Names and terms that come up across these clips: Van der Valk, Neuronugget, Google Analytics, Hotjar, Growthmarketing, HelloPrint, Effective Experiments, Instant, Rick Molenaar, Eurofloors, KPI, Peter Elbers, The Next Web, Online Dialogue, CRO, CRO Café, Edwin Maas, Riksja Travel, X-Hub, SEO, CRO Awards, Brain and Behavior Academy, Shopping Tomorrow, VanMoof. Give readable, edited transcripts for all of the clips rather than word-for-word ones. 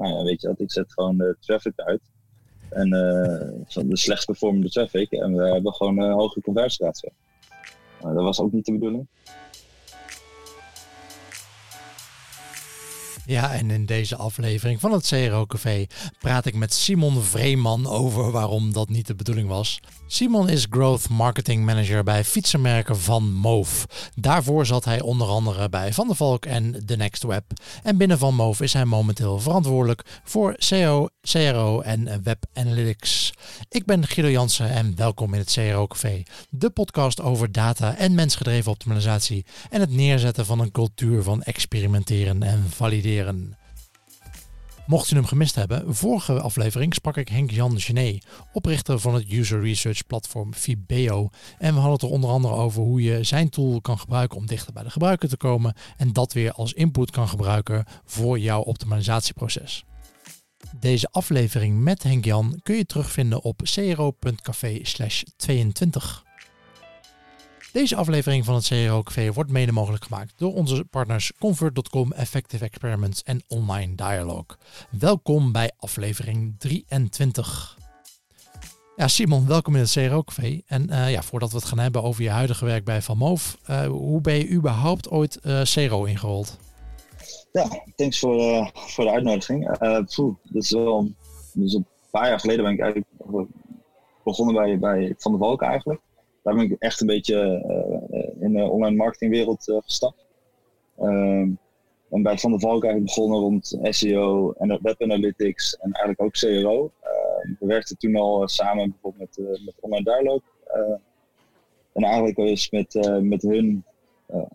nou ja, weet je wat, ik zet gewoon de traffic uit. En van de slechtst performende traffic. En we hebben gewoon een hoge conversieratio. Dat was ook niet de bedoeling. Ja, en in deze aflevering van het CRO Café praat ik met Simon Vreeman over waarom dat niet de bedoeling was. Simon is Growth Marketing Manager bij fietsenmerken VanMoof. Daarvoor zat hij onder andere bij Van der Valk en The Next Web. En binnen VanMoof is hij momenteel verantwoordelijk voor SEO, CRO en Web Analytics. Ik ben Guido Jansen en welkom in het CRO Café. De podcast over data en mensgedreven optimalisatie en het neerzetten van een cultuur van experimenteren en valideren. Mocht u hem gemist hebben, vorige aflevering sprak ik Henk-Jan Gené, oprichter van het user research platform Vibeo. En we hadden het er onder andere over hoe je zijn tool kan gebruiken om dichter bij de gebruiker te komen en dat weer als input kan gebruiken voor jouw optimalisatieproces. Deze aflevering met Henk-Jan kun je terugvinden op cro.café/22. Deze aflevering van het CRO Café wordt mede mogelijk gemaakt door onze partners Convert.com, Effective Experiments en Online Dialogue. Welkom bij aflevering 23. Ja, Simon, welkom in het CRO Café. En voordat we het gaan hebben over je huidige werk bij VanMoof, hoe ben je überhaupt ooit CRO ingerold? Ja, thanks voor de uitnodiging. Dus een paar jaar geleden ben ik eigenlijk begonnen bij Van der Valk eigenlijk. Daar ben ik echt een beetje in de online marketingwereld gestapt. En bij Van der Valk eigenlijk begonnen rond SEO en Web Analytics en eigenlijk ook CRO. We werkten toen al samen bijvoorbeeld met Online Dialogue. En eigenlijk eens met hun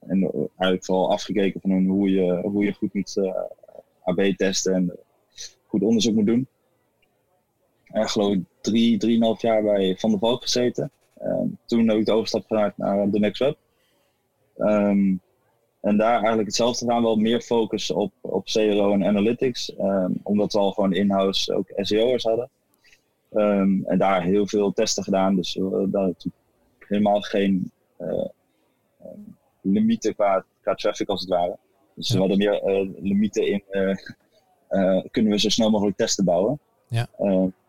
en eigenlijk vooral afgekeken van hun hoe je goed moet AB testen en goed onderzoek moet doen. En geloof ik 3,5 jaar bij Van der Valk gezeten. Toen heb ik de overstap gemaakt naar The Next Web. En daar eigenlijk hetzelfde gedaan, wel meer focus op CRO en Analytics. Omdat we al gewoon in-house ook SEO'ers hadden. En daar heel veel testen gedaan. Dus daar helemaal geen limieten qua traffic als het ware. Dus we hadden meer limieten in kunnen we zo snel mogelijk testen bouwen. Ja.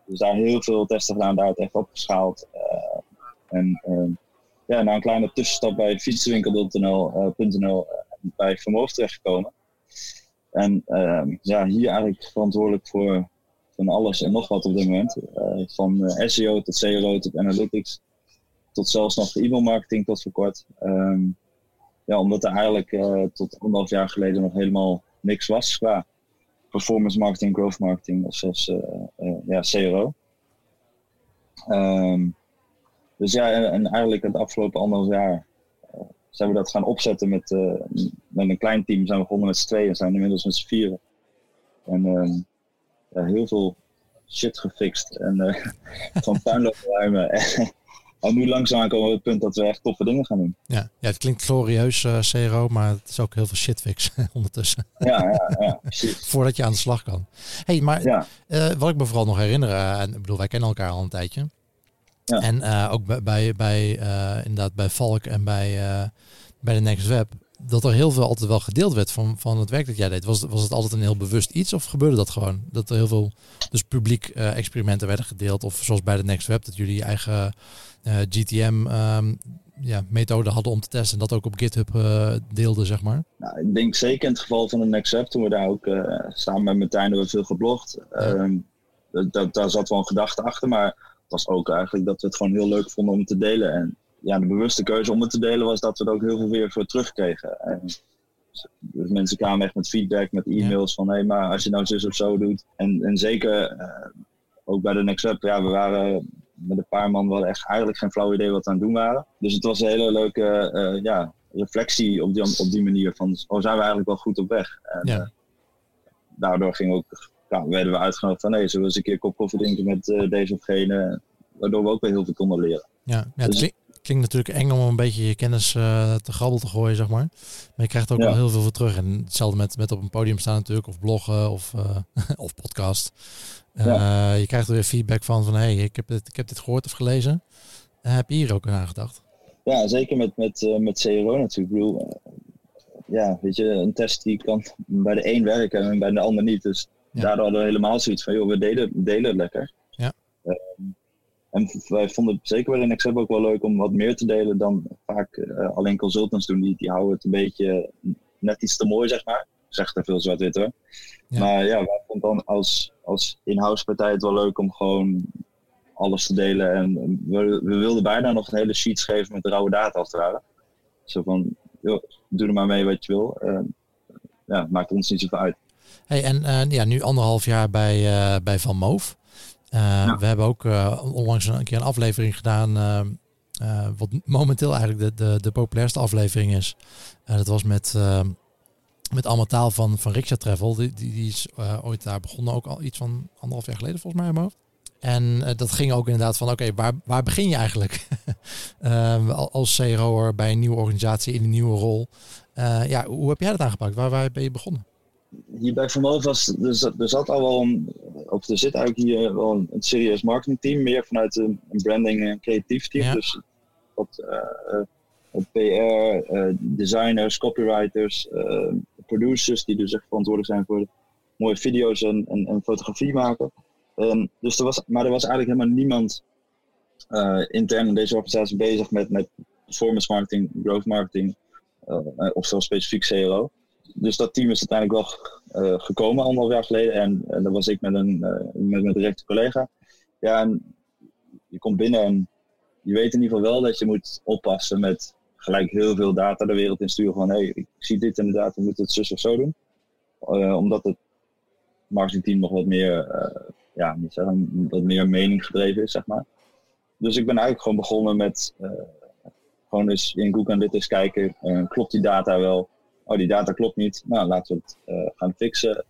Dus daar heel veel testen gedaan, daar het echt opgeschaald. En na een kleine tussenstap bij fietsenwinkel.nl bij VanMoof terechtgekomen. En hier eigenlijk verantwoordelijk voor van alles en nog wat op dit moment. Van SEO tot CRO tot Analytics. Tot zelfs nog e-mail marketing tot voor kort. Omdat er eigenlijk tot 1,5 jaar geleden nog helemaal niks was qua performance marketing, growth marketing of zelfs CRO. Dus ja, en eigenlijk het afgelopen 1,5 jaar zijn we dat gaan opzetten met een klein team. Zijn we begonnen met z'n tweeën en zijn we inmiddels met z'n vieren. En heel veel shit gefixt en van puinlopen ruimen. En nu langzaam komen we op het punt dat we echt toffe dingen gaan doen. Ja het klinkt glorieus CRO, maar het is ook heel veel shitfix ondertussen. Ja, precies. Voordat je aan de slag kan. Hey, maar wat ik me vooral nog herinner, wij kennen elkaar al een tijdje. Ja. En ook bij Valk en bij de Next Web, dat er heel veel altijd wel gedeeld werd van het werk dat jij deed. Was het altijd een heel bewust iets of gebeurde dat gewoon? Dat er heel veel publiek experimenten werden gedeeld of zoals bij de Next Web, dat jullie je eigen GTM methode hadden om te testen en dat ook op GitHub deelden, zeg maar? Nou, ik denk zeker in het geval van de Next Web, toen we daar ook samen met Martijn hebben we veel geblogd. Daar zat wel een gedachte achter, maar het was ook eigenlijk dat we het gewoon heel leuk vonden om te delen. En ja, de bewuste keuze om het te delen was dat we er ook heel veel weer voor terugkregen. En dus mensen kwamen echt met feedback, met e-mails van hé, maar als je nou zus of zo doet. En zeker ook bij de Next Web, we waren met een paar man, we hadden echt eigenlijk geen flauw idee wat we aan het doen waren. Dus het was een hele leuke reflectie op die manier van zijn we eigenlijk wel goed op weg. En daardoor ging ook... Nou, werden we uitgenodigd van zullen we eens een keer kop koffie drinken met deze of gene, waardoor we ook weer heel veel konden leren. Ja, dus het klinkt natuurlijk eng om een beetje je kennis te grabbel te gooien, zeg maar. Maar je krijgt ook wel heel veel voor terug. En hetzelfde met op een podium staan natuurlijk, of bloggen, of podcast. Je krijgt er weer feedback van ik heb dit gehoord of gelezen. Heb je hier ook aan gedacht? Ja, zeker met CRO natuurlijk. Ik bedoel, een test die kan bij de een werken en bij de ander niet, dus Ja. Daardoor hadden we helemaal zoiets van, joh, we delen het lekker. Ja. En wij vonden het zeker wel in X-Hub ook wel leuk om wat meer te delen dan vaak alleen consultants doen. Die houden het een beetje net iets te mooi, zeg maar. Ik zeg er veel zwart-wit hoor. Ja. Maar ja, wij vonden dan als in-house partij het wel leuk om gewoon alles te delen. En we wilden bijna nog een hele sheet geven met de rauwe data als het ware. Zo van, joh, doe er maar mee wat je wil. Ja, maakt ons niet zoveel uit. Hey, en nu 1,5 jaar bij VanMoof. We hebben ook onlangs een keer een aflevering gedaan, wat momenteel eigenlijk de populairste aflevering is. Dat was met Alme Taal van Riksja Travel. Die is ooit daar begonnen, ook al iets van 1,5 jaar geleden volgens mij in mijn hoofd. En dat ging ook inderdaad van, oké, waar begin je eigenlijk? Als CRO'er bij een nieuwe organisatie in een nieuwe rol. Hoe heb jij dat aangepakt? Waar ben je begonnen? Hier bij VanMoof er zit eigenlijk hier wel een serieus marketingteam, meer vanuit een branding en creatief team. Ja. Dus wat PR, designers, copywriters, producers die dus echt verantwoordelijk zijn voor mooie video's en fotografie maken. Er was eigenlijk helemaal niemand intern in deze organisatie bezig met performance marketing, growth marketing of zelfs specifiek CRO. Dus dat team is uiteindelijk wel gekomen 1,5 jaar geleden. En dat was ik met een directe collega. Ja, en je komt binnen en je weet in ieder geval wel dat je moet oppassen met gelijk heel veel data de wereld insturen. Van, hey, ik zie dit inderdaad, we moeten het zus of zo doen. Omdat het marketingteam nog wat meer, wat meer mening gedreven is, zeg maar. Dus ik ben eigenlijk gewoon begonnen met gewoon eens in Google Analytics kijken. Klopt die data wel? Oh, die data klopt niet. Nou, laten we het gaan fixen.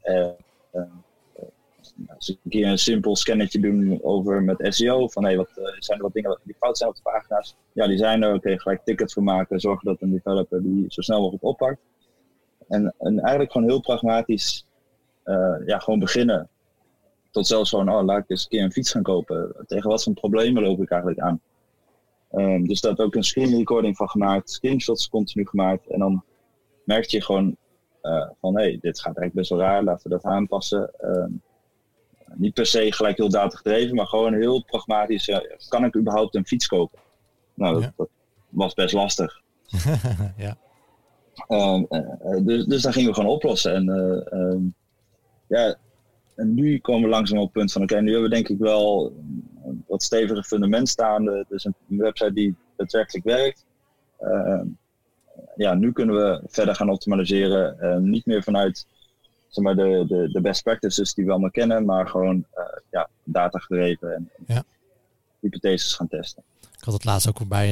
Dus een keer een simpel scannetje doen over met SEO. Van, hey, zijn er wat dingen die fout zijn op de pagina's? Ja, die zijn er. Oké, gelijk tickets voor maken. Zorgen dat een developer die zo snel mogelijk oppakt. En eigenlijk gewoon heel pragmatisch gewoon beginnen. Tot zelfs gewoon, laat ik eens een keer een fiets gaan kopen. Tegen wat voor problemen loop ik eigenlijk aan? Dus daar heb ik ook een screen recording van gemaakt. Screenshots continu gemaakt. En dan merk je gewoon dit gaat eigenlijk best wel raar, laten we dat aanpassen. Niet per se gelijk heel data gedreven, maar gewoon heel pragmatisch. Ja, kan ik überhaupt een fiets kopen? Nou, dat was best lastig. Ja. Dus dat gingen we gewoon oplossen. En nu komen we langzaam op het punt van, nu hebben we denk ik wel een wat steviger fundament staande. Dus een website die daadwerkelijk werkt. Nu kunnen we verder gaan optimaliseren. Niet meer vanuit zeg maar, de best practices die we allemaal kennen, maar gewoon data gedreven en hypotheses gaan testen. Ik had het laatst ook bij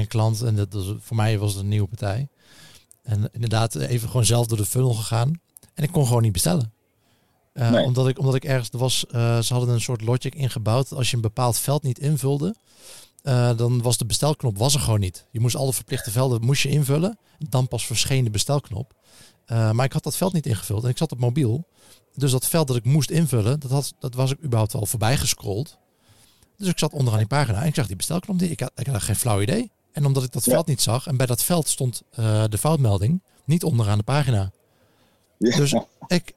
een klant, en dat was, voor mij was het een nieuwe partij. En inderdaad even gewoon zelf door de funnel gegaan. En ik kon gewoon niet bestellen. Nee. Omdat ik ergens was, ze hadden een soort logic ingebouwd. Als je een bepaald veld niet invulde, dan was de bestelknop er gewoon niet. Je moest alle verplichte velden invullen. Dan pas verscheen de bestelknop. Maar ik had dat veld niet ingevuld. En ik zat op mobiel. Dus dat veld dat ik moest invullen, dat was ik überhaupt al voorbij gescrolld. Dus ik zat onderaan die pagina en ik zag die bestelknop. Ik had geen flauw idee. En omdat ik dat veld niet zag. En bij dat veld stond de foutmelding niet onderaan de pagina. Ja. Dus ik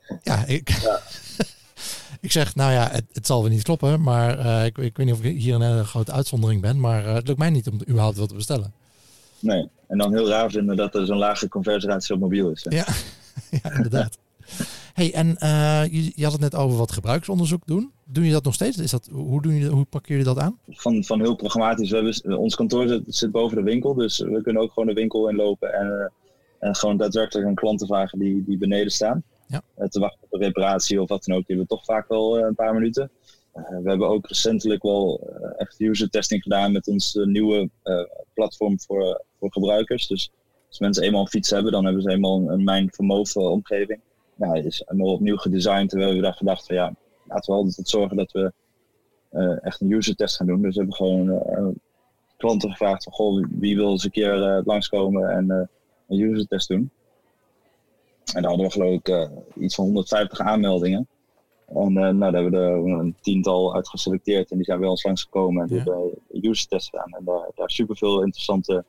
ik zeg, het zal weer niet kloppen, maar ik weet niet of ik hier een hele grote uitzondering ben, maar het lukt mij niet om überhaupt wat te bestellen. Nee, en dan heel raar vinden dat er zo'n lage conversieratio op mobiel is. Hè? Ja. Ja, inderdaad. Hey, en je had het net over wat gebruiksonderzoek doen. Doe je dat nog steeds? Hoe pakken jullie dat aan? Van heel pragmatisch. Ons kantoor zit boven de winkel, dus we kunnen ook gewoon de winkel inlopen en gewoon daadwerkelijk aan klanten vragen die beneden staan. Ja. Te wachten op een reparatie of wat dan ook, die hebben we toch vaak wel een paar minuten. We hebben ook recentelijk wel echt user testing gedaan met ons nieuwe platform voor gebruikers. Dus als mensen eenmaal een fiets hebben, dan hebben ze eenmaal een mijn VanMoof omgeving. Ja, het is allemaal opnieuw gedesigned en we hebben daar gedacht van laten we altijd zorgen dat we echt een user test gaan doen. Dus we hebben gewoon klanten gevraagd van wie wil eens een keer langskomen en een user test doen. En daar hadden we geloof ik iets van 150 aanmeldingen. En daar hebben we er een 10-tal uit geselecteerd. En die zijn bij ons langsgekomen. En die hebben user tests gedaan. En daar superveel interessante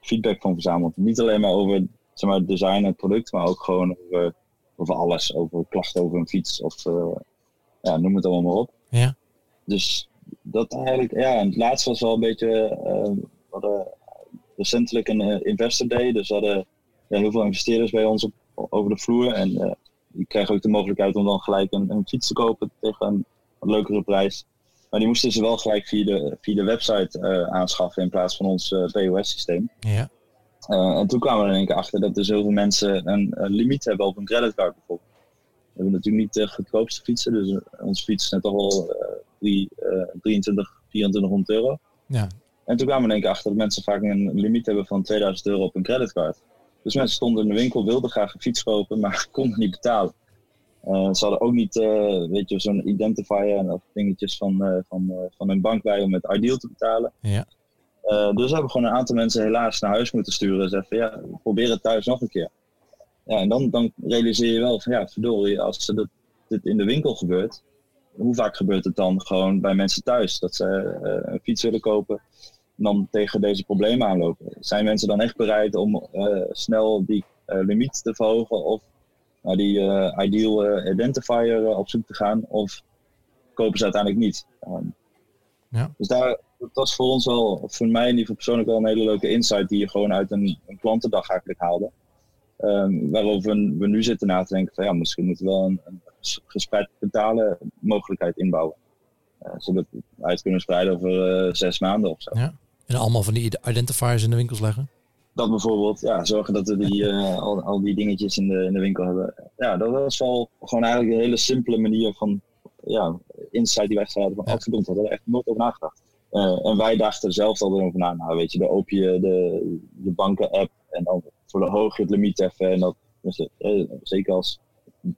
feedback van verzameld. Niet alleen maar over zeg maar, design en product. Maar ook gewoon over Over alles, over klachten over een fiets of noem het allemaal maar op. Ja. Dus dat eigenlijk, ja, en het laatste was wel een beetje, we hadden recentelijk een investor day, dus we hadden heel veel investeerders bij ons over de vloer en die kregen ook de mogelijkheid om dan gelijk een fiets te kopen tegen een wat leukere prijs. Maar die moesten ze wel gelijk via de website aanschaffen in plaats van ons POS-systeem. Ja. En toen kwamen we er in één keer achter dat dus heel veel mensen een limiet hebben op een creditcard bijvoorbeeld. We hebben natuurlijk niet de goedkoopste fietsen, dus onze fiets is net al wel 2300, 2400 €. Ja. En toen kwamen we in één keer achter dat mensen vaak een limiet hebben van €2000 op een creditcard. Dus mensen stonden in de winkel, wilden graag een fiets kopen, maar konden niet betalen. Ze hadden ook niet zo'n identifier en dingetjes van hun bank bij om met Ideal te betalen. Ja. Dus we hebben gewoon een aantal mensen helaas naar huis moeten sturen en zeggen van ja, probeer het thuis nog een keer. Ja, en dan realiseer je wel van ja, verdorie, als dit in de winkel gebeurt, hoe vaak gebeurt het dan gewoon bij mensen thuis? Dat ze een fiets willen kopen en dan tegen deze problemen aanlopen. Zijn mensen dan echt bereid om snel die limiet te verhogen of naar die Ideal Identifier op zoek te gaan? Of kopen ze uiteindelijk niet? Ja. Dus dat was voor ons wel, voor mij in ieder geval persoonlijk wel een hele leuke insight die je gewoon uit een klantendag eigenlijk haalde. Waarover we nu zitten na te denken van ja, misschien moeten we wel een gespreid betalen mogelijkheid inbouwen. Zodat we het uit kunnen spreiden over 6 maanden of zo. Ja. En allemaal van die identifiers in de winkels leggen? Dat bijvoorbeeld, ja, zorgen dat we al die dingetjes in de winkel hebben. Ja, dat was wel gewoon eigenlijk een hele simpele manier van ja, insight die wij hadden van afgedoemd. Hadden we echt nooit over nagedacht. En wij dachten zelf altijd over na, nou weet je, dan open je de banken-app en dan verhoog je het limiet even. En dat, dus, zeker als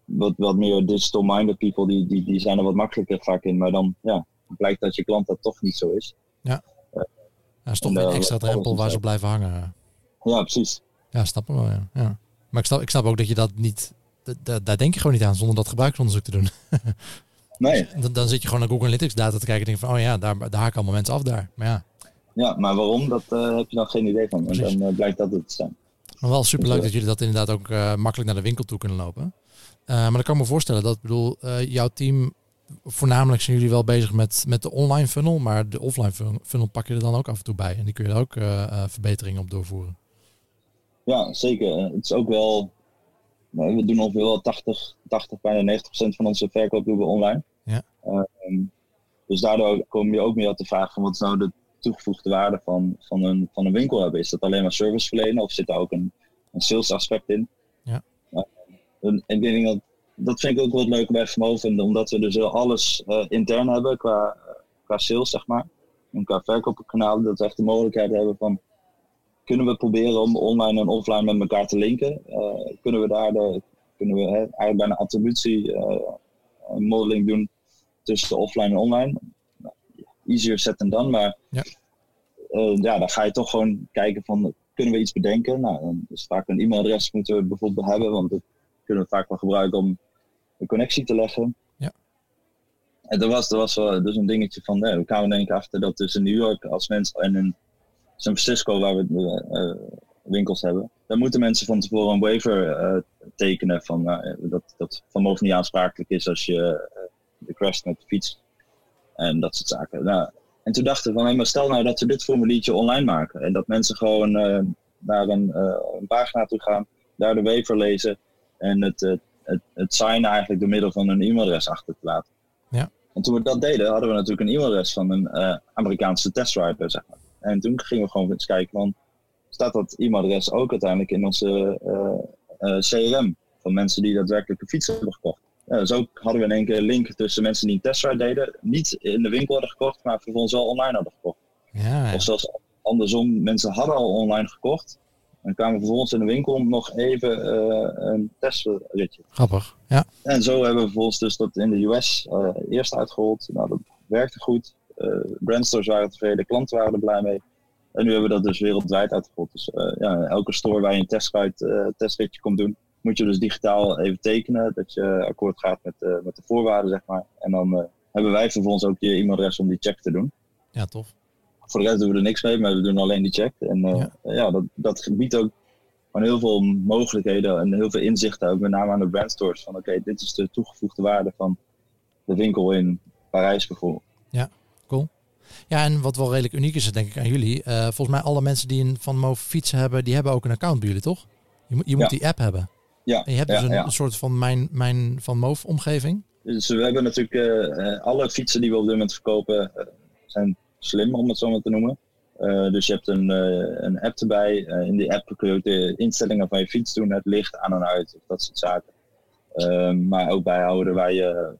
wat meer digital-minded people, die zijn er wat makkelijker vaak in. Maar dan ja, blijkt dat je klant dat toch niet zo is. Ja, dat is toch een extra drempel waar ze blijven hangen. Ja, precies. Ja, snap ik wel, ja. Ja. Maar ik snap ook dat je dat niet... Daar denk je gewoon niet aan zonder dat gebruiksonderzoek te doen. Nee. Dus dan zit je gewoon naar Google Analytics data te kijken en denk van, oh ja, daar haken allemaal mensen af daar. Maar ja. Ja, maar waarom? Dat heb je dan geen idee van. Precies. En dan blijkt dat het te zijn. Maar wel superleuk dat jullie dat inderdaad ook makkelijk naar de winkel toe kunnen lopen. Maar dan kan ik me voorstellen dat, ik bedoel, jouw team, voornamelijk zijn jullie wel bezig met de online funnel, maar de offline funnel pak je er dan ook af en toe bij. En die kun je daar ook verbeteringen op doorvoeren. Ja, zeker. Het is ook wel... We doen ongeveer wel 80, bijna 90% van onze verkoop doen we online. Ja. Dus daardoor kom je ook meer op de vraag van wat is nou de toegevoegde waarde van een winkel hebben. Is dat alleen maar service verlenen of zit daar ook een sales aspect in? Ja. En dat vind ik ook wat leuk bij VanMoof, omdat we dus alles intern hebben qua sales, zeg maar. En qua verkoopkanalen, dat we echt de mogelijkheid hebben van... Kunnen we proberen om online en offline met elkaar te linken? Kunnen we eigenlijk bijna attributie modeling doen tussen offline en online? Easier said than done, maar ja. Dan ga je toch gewoon kijken van, kunnen we iets bedenken? Nou, dan is vaak een e-mailadres moeten we bijvoorbeeld hebben, want dat kunnen we vaak wel gebruiken om een connectie te leggen. Ja. En er was wel dus een dingetje van, we kwamen denk ik achter dat dus in New York als mensen en in San Francisco, waar we winkels hebben, daar moeten mensen van tevoren een waiver tekenen van dat VanMoof niet aansprakelijk is als je crasht met de fiets en dat soort zaken. Nou, en toen dachten we van, maar stel nou dat we dit formuliertje online maken en dat mensen gewoon naar een pagina toe gaan, daar de waiver lezen en het signen eigenlijk door middel van een e-mailadres achter te laten. Ja. En toen we dat deden, hadden we natuurlijk een e-mailadres van een Amerikaanse testwriter, zeg maar. En toen gingen we gewoon eens kijken van, staat dat e-mailadres ook uiteindelijk in onze CRM? Van mensen die daadwerkelijk een fiets hebben gekocht. Ja, dus ook hadden we in één keer een link tussen mensen die een testride deden, niet in de winkel hadden gekocht, maar vervolgens wel online hadden gekocht. Ja, ja. Of zelfs andersom, mensen hadden al online gekocht en kwamen vervolgens in de winkel nog even een testritje. Grappig, ja. En zo hebben we vervolgens dus dat in de US eerst uitgerold. Nou, dat werkte goed. Brandstores waren tevreden, klanten waren er blij mee. En nu hebben we dat dus wereldwijd uitgevoerd. Dus elke store waar je een testritje komt doen, moet je dus digitaal even tekenen. Dat je akkoord gaat met de voorwaarden, zeg maar. En dan hebben wij vervolgens ook je e-mailadres om die check te doen. Ja, tof. Voor de rest doen we er niks mee, maar we doen alleen die check. En dat biedt ook gewoon heel veel mogelijkheden en heel veel inzichten, ook met name aan de brandstores. Van oké, dit is de toegevoegde waarde van de winkel in Parijs bijvoorbeeld. Ja, cool. Ja, en wat wel redelijk uniek is, denk ik, aan jullie. Volgens mij alle mensen die een VanMoof fietsen hebben, die hebben ook een account bij jullie, toch? Je moet die app hebben. Ja. En je hebt dus een soort van mijn VanMoof omgeving. Dus we hebben natuurlijk alle fietsen die we op dit moment verkopen zijn slim, om het zo maar te noemen. Dus je hebt een app erbij. In die app kun je ook de instellingen van je fiets doen. Het licht aan en uit, of dat soort zaken. Maar ook bijhouden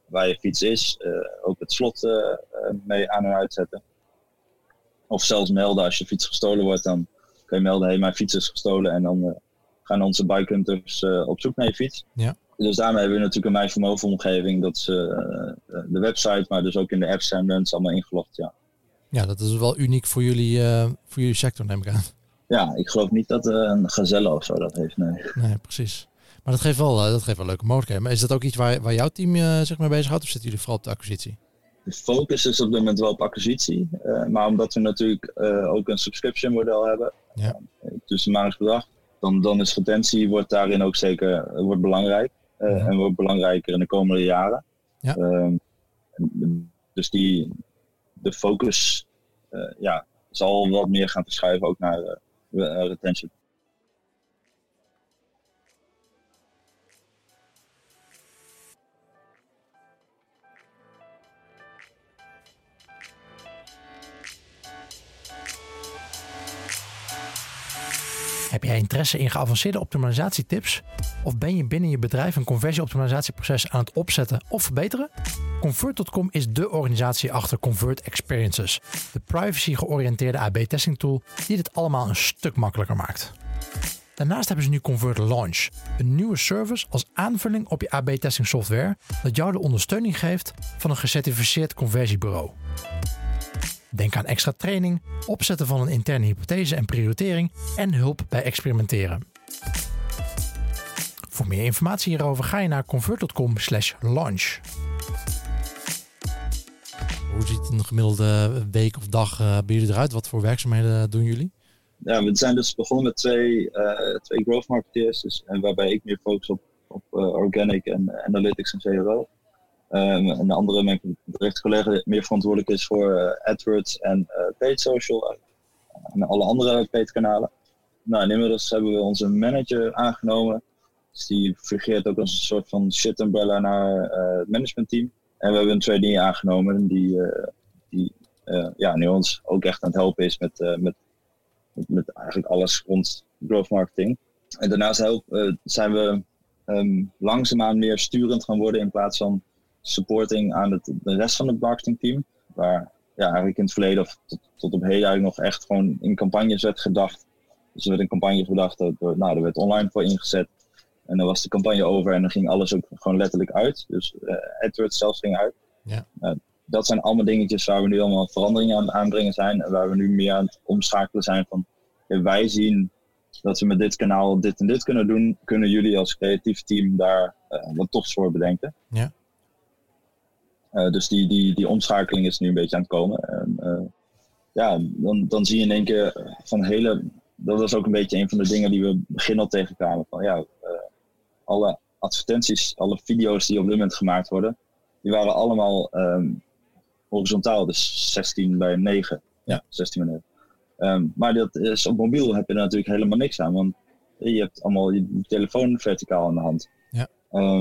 waar je fiets is. Ook het slot mee aan en uitzetten. Of zelfs melden als je fiets gestolen wordt. Dan kun je melden, hey, mijn fiets is gestolen. En dan gaan onze bikehunters op zoek naar je fiets. Ja. Dus daarmee hebben we natuurlijk een MijnVanMoof-omgeving. Dat is de website, maar dus ook in de app zijn mensen allemaal ingelogd. Ja. Ja, dat is wel uniek voor jullie sector, neem ik aan. Ja, ik geloof niet dat een Gazelle of zo dat heeft, nee. Nee, precies. Maar dat geeft wel leuke mogelijkheden. Maar is dat ook iets waar jouw team zich mee bezighoudt? Of zitten jullie vooral op de acquisitie? De focus is op dit moment wel op acquisitie. Maar omdat we natuurlijk ook een subscription model hebben. Ja. Tussen maandelijks bedrag. Dan is retentie wordt daarin ook zeker wordt belangrijk. En wordt belangrijker in de komende jaren. Ja. Dus de focus zal wat meer gaan verschuiven ook naar retention. Heb jij interesse in geavanceerde optimalisatietips? Of ben je binnen je bedrijf een conversieoptimalisatieproces aan het opzetten of verbeteren? Convert.com is dé organisatie achter Convert Experiences, de privacy-georiënteerde AB-testing tool die dit allemaal een stuk makkelijker maakt. Daarnaast hebben ze nu Convert Launch, een nieuwe service als aanvulling op je AB-testing software dat jou de ondersteuning geeft van een gecertificeerd conversiebureau. Denk aan extra training, opzetten van een interne hypothese en prioritering en hulp bij experimenteren. Voor meer informatie hierover ga je naar convert.com/launch. Hoe ziet een gemiddelde week of dag bij jullie eruit? Wat voor werkzaamheden doen jullie? Ja, we zijn dus begonnen met twee growth marketeers. Dus, en waarbij ik meer focus op organic en analytics en CRO. En de andere, mijn collega, meer verantwoordelijk is voor AdWords en paid social en alle andere paid kanalen. Nou, en inmiddels hebben we onze manager aangenomen. Dus die fungeert ook als een soort van shit umbrella naar het managementteam. En we hebben een trainee aangenomen die nu ons ook echt aan het helpen is met eigenlijk alles rond growth marketing. En daarnaast zijn we langzaamaan meer sturend gaan worden in plaats van supporting aan de rest van het marketingteam. Waar eigenlijk in het verleden of tot op heden eigenlijk nog echt gewoon in campagnes werd gedacht. Dus er werd een campagne gedacht, er werd online voor ingezet. En dan was de campagne over en dan ging alles ook gewoon letterlijk uit. Dus AdWords zelfs ging uit. Ja. Dat zijn allemaal dingetjes waar we nu allemaal veranderingen aan het aanbrengen zijn. En waar we nu meer aan het omschakelen zijn van wij zien dat we met dit kanaal dit en dit kunnen doen. Kunnen jullie als creatief team daar wat tofs voor bedenken? Ja. Dus die omschakeling is nu een beetje aan het komen. En, dan zie je in één keer van dat was ook een beetje een van de dingen die we begin al tegenkwamen. Van alle advertenties, alle video's die op dit moment gemaakt worden, die waren allemaal horizontaal, dus 16:9. Ja, 16:9. Maar dat is op mobiel heb je er natuurlijk helemaal niks aan, want je hebt allemaal je telefoon verticaal aan de hand. Ja.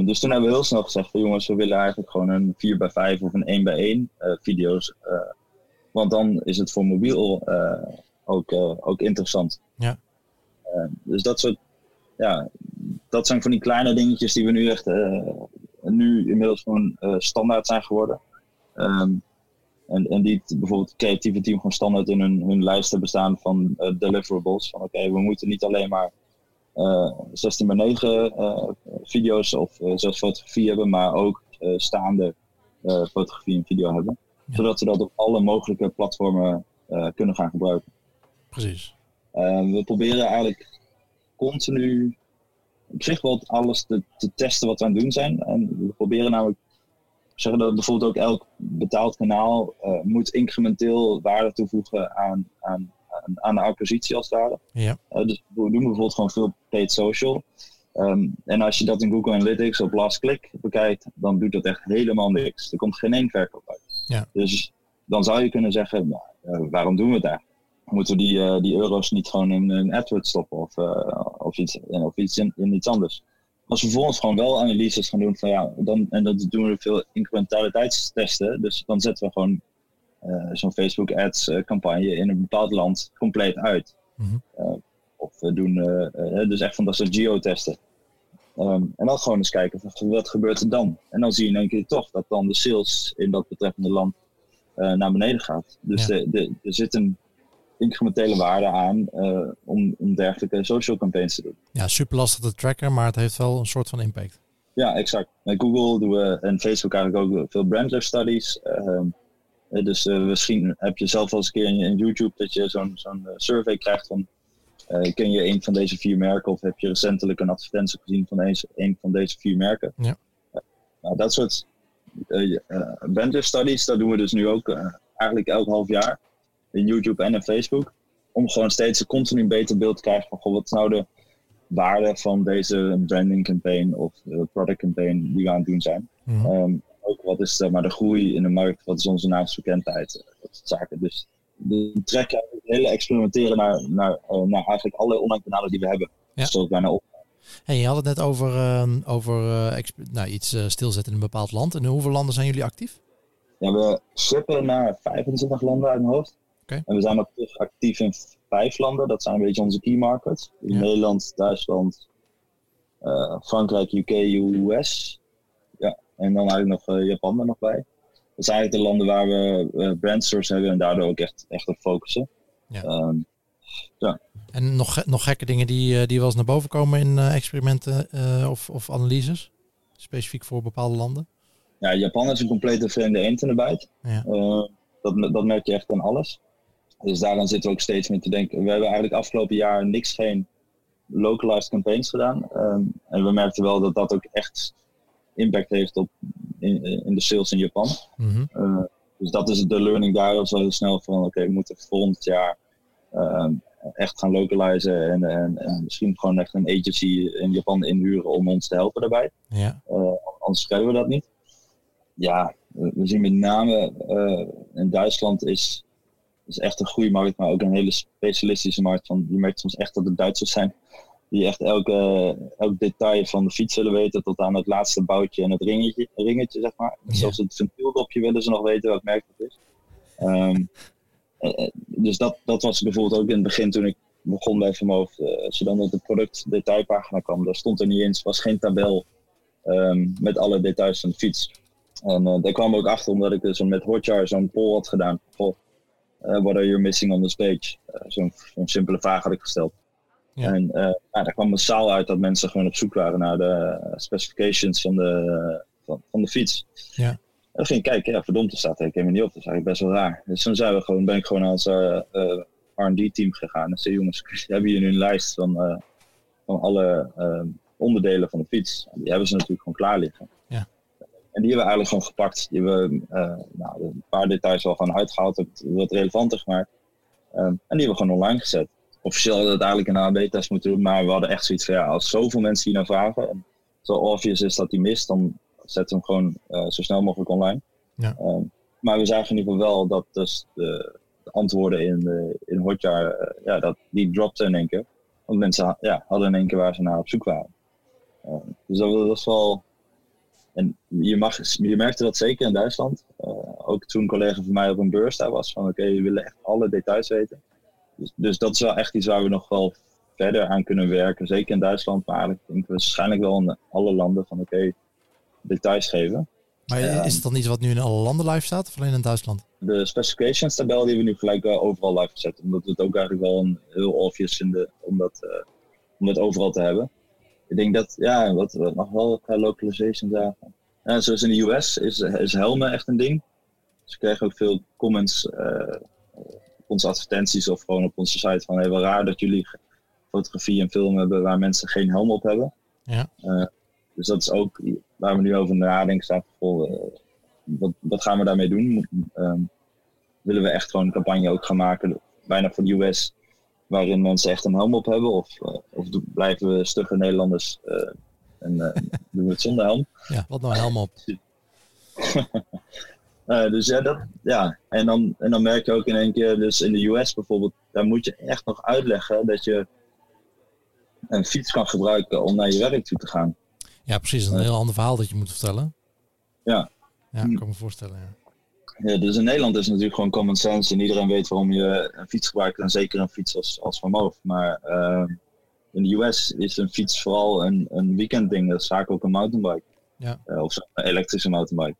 Dus toen hebben we heel snel gezegd van jongens, we willen eigenlijk gewoon een 4:5 of een 1:1 video's. Want dan is het voor mobiel ook interessant. Ja. Dus dat zijn van die kleine dingetjes die we nu echt nu inmiddels gewoon standaard zijn geworden. En die bijvoorbeeld het creatieve team gewoon standaard in hun lijsten bestaan van deliverables. Van oké, we moeten niet alleen maar 16:9 video's of zelfs fotografie hebben, maar ook staande fotografie en video hebben. Ja. Zodat ze dat op alle mogelijke platformen kunnen gaan gebruiken. Precies. We proberen eigenlijk continu op zich wel alles te testen wat we aan het doen zijn. En we proberen namelijk zeggen dat bijvoorbeeld ook elk betaald kanaal moet incrementeel waarde toevoegen aan aan de acquisitie als het ware. Ja. Dus we doen bijvoorbeeld gewoon veel paid social. En als je dat in Google Analytics op last click bekijkt, dan doet dat echt helemaal niks. Er komt geen één verkoop uit. Ja. Dus dan zou je kunnen zeggen, waarom doen we het eigenlijk? Moeten we die euro's niet gewoon in een AdWords stoppen of iets in iets anders? Als we vervolgens gewoon wel analyses gaan doen van en dat doen we veel incrementaliteitstesten. Dus dan zetten we gewoon zo'n Facebook ads campagne in een bepaald land compleet uit. Mm-hmm. Of we doen dus echt van dat soort geo-testen. En dan gewoon eens kijken van wat gebeurt er dan? En dan zie je in één keer toch dat dan de sales in dat betreffende land naar beneden gaat. Dus er zit een incrementele waarde aan om dergelijke social campaigns te doen. Ja, super lastig te tracken, maar het heeft wel een soort van impact. Ja, exact. Met Google doen we en Facebook eigenlijk ook veel brandler studies. Dus misschien heb je zelf wel eens een keer in YouTube dat je zo'n survey krijgt van ken je een van deze vier merken of heb je recentelijk een advertentie gezien van een van deze vier merken. Ja. Nou, dat soort brandler studies, dat doen we dus nu ook eigenlijk elk half jaar. In YouTube en in Facebook, om gewoon steeds een continu beter beeld te krijgen van wat is nou de waarde van deze branding campaign of product campaign die we aan het doen zijn. Mm-hmm. Ook wat is de groei in de markt, wat is onze naamsbekendheid, dat soort zaken. Dus we trekken het hele experimenteren naar eigenlijk alle online kanalen die we hebben. Ja. Zoals bijna op. Hey, je had het net over iets stilzetten in een bepaald land. En in hoeveel landen zijn jullie actief? Ja, we shippen naar 25 landen uit mijn hoofd. Okay. En we zijn ook actief in 5 landen. Dat zijn een beetje onze key markets. Ja. Nederland, Duitsland, Frankrijk, UK, US. Ja, en dan eigenlijk nog Japan er nog bij. Dat zijn eigenlijk de landen waar we brandstores hebben en daardoor ook echt op focussen. Ja. Ja. En nog gekke dingen die wel eens naar boven komen in experimenten of analyses? Specifiek voor bepaalde landen? Ja, Japan is een complete vreemde eend in de bijt. Ja. Dat merk je echt aan alles. Dus daaraan zitten we ook steeds meer te denken. We hebben eigenlijk afgelopen jaar geen localized campaigns gedaan. En we merkten wel dat dat ook echt impact heeft op in de sales in Japan. Mm-hmm. Dus dat is de learning daar. Dat was heel snel van oké, we moeten volgend jaar echt gaan localizen. En misschien gewoon echt een agency in Japan inhuren om ons te helpen daarbij. Ja. Anders kunnen we dat niet. Ja, we zien met name in Duitsland is echt een groeimarkt, maar ook een hele specialistische markt. Je merkt soms echt dat het Duitsers zijn die echt elk detail van de fiets willen weten tot aan het laatste boutje en het ringetje zeg maar. Ja. Zelfs het ventieldopje willen ze nog weten welk merk het is. Dus dat was bijvoorbeeld ook in het begin toen ik begon bij VanMoof. Als je dan op de productdetailpagina kwam, daar stond er niet eens, was geen tabel met alle details van de fiets. En daar kwam ik ook achter omdat ik dus met Hotjar zo'n poll had gedaan. What are you missing on this page? Zo'n simpele vraag had ik gesteld. Ja. En daar kwam massaal uit dat mensen gewoon op zoek waren naar de specifications van de fiets. Ja. En dan ging ik kijken, verdomd, er staat helemaal niet op. Dat is eigenlijk best wel raar. Dus toen ben ik gewoon naar ons R&D-team gegaan. En zei, jongens, hebben jullie een lijst van alle onderdelen van de fiets? Die hebben ze natuurlijk gewoon klaar liggen. Ja. En die hebben we eigenlijk gewoon gepakt. Die hebben we een paar details wel gewoon uitgehaald, wat relevanter gemaakt. En die hebben we gewoon online gezet. Officieel hadden we dat eigenlijk een AB-test moeten doen, maar we hadden echt zoiets van als zoveel mensen hier naar vragen, en zo obvious is dat die mist, dan zetten we hem gewoon zo snel mogelijk online. Ja. Maar we zagen in ieder geval wel dat dus de antwoorden in Hotjar, die dropten in één keer. Want mensen hadden in één keer waar ze naar op zoek waren. Dus dat was wel... En je merkte dat zeker in Duitsland. Ook toen een collega van mij op een beurs daar was. Van oké, we willen echt alle details weten. Dus dat is wel echt iets waar we nog wel verder aan kunnen werken. Zeker in Duitsland, maar eigenlijk denk ik waarschijnlijk wel in alle landen van oké, details geven. Maar is het dan iets wat nu in alle landen live staat of alleen in Duitsland? De specifications tabel die we nu gelijk overal live zetten. Omdat we het ook eigenlijk wel een heel obvious vinden om dat overal te hebben. Ik denk dat, wat mag wel qua localization zagen. Ja, zoals in de US is helmen echt een ding. Dus we kregen ook veel comments op onze advertenties of gewoon op onze site van wel raar dat jullie fotografie en film hebben waar mensen geen helm op hebben. Ja. Dus dat is ook waar we nu over nadenken. Staat wat gaan we daarmee doen? Willen we echt gewoon een campagne ook gaan maken bijna voor de US, waarin mensen echt een helm op hebben, of blijven we stugge Nederlanders en doen we het zonder helm? Ja, wat nou helm op? Dus ja, dat, ja. En dan merk je ook in één keer, dus in de US bijvoorbeeld, daar moet je echt nog uitleggen dat je een fiets kan gebruiken om naar je werk toe te gaan. Ja, precies. Een heel ander verhaal dat je moet vertellen. Ja. Ja, ik kan me voorstellen, ja. Ja, dus in Nederland is het natuurlijk gewoon common sense en iedereen weet waarom je een fiets gebruikt en zeker een fiets als VanMoof. Maar in de US is een fiets vooral een weekendding, dat is vaak ook een mountainbike. Ja. Of een elektrische mountainbike.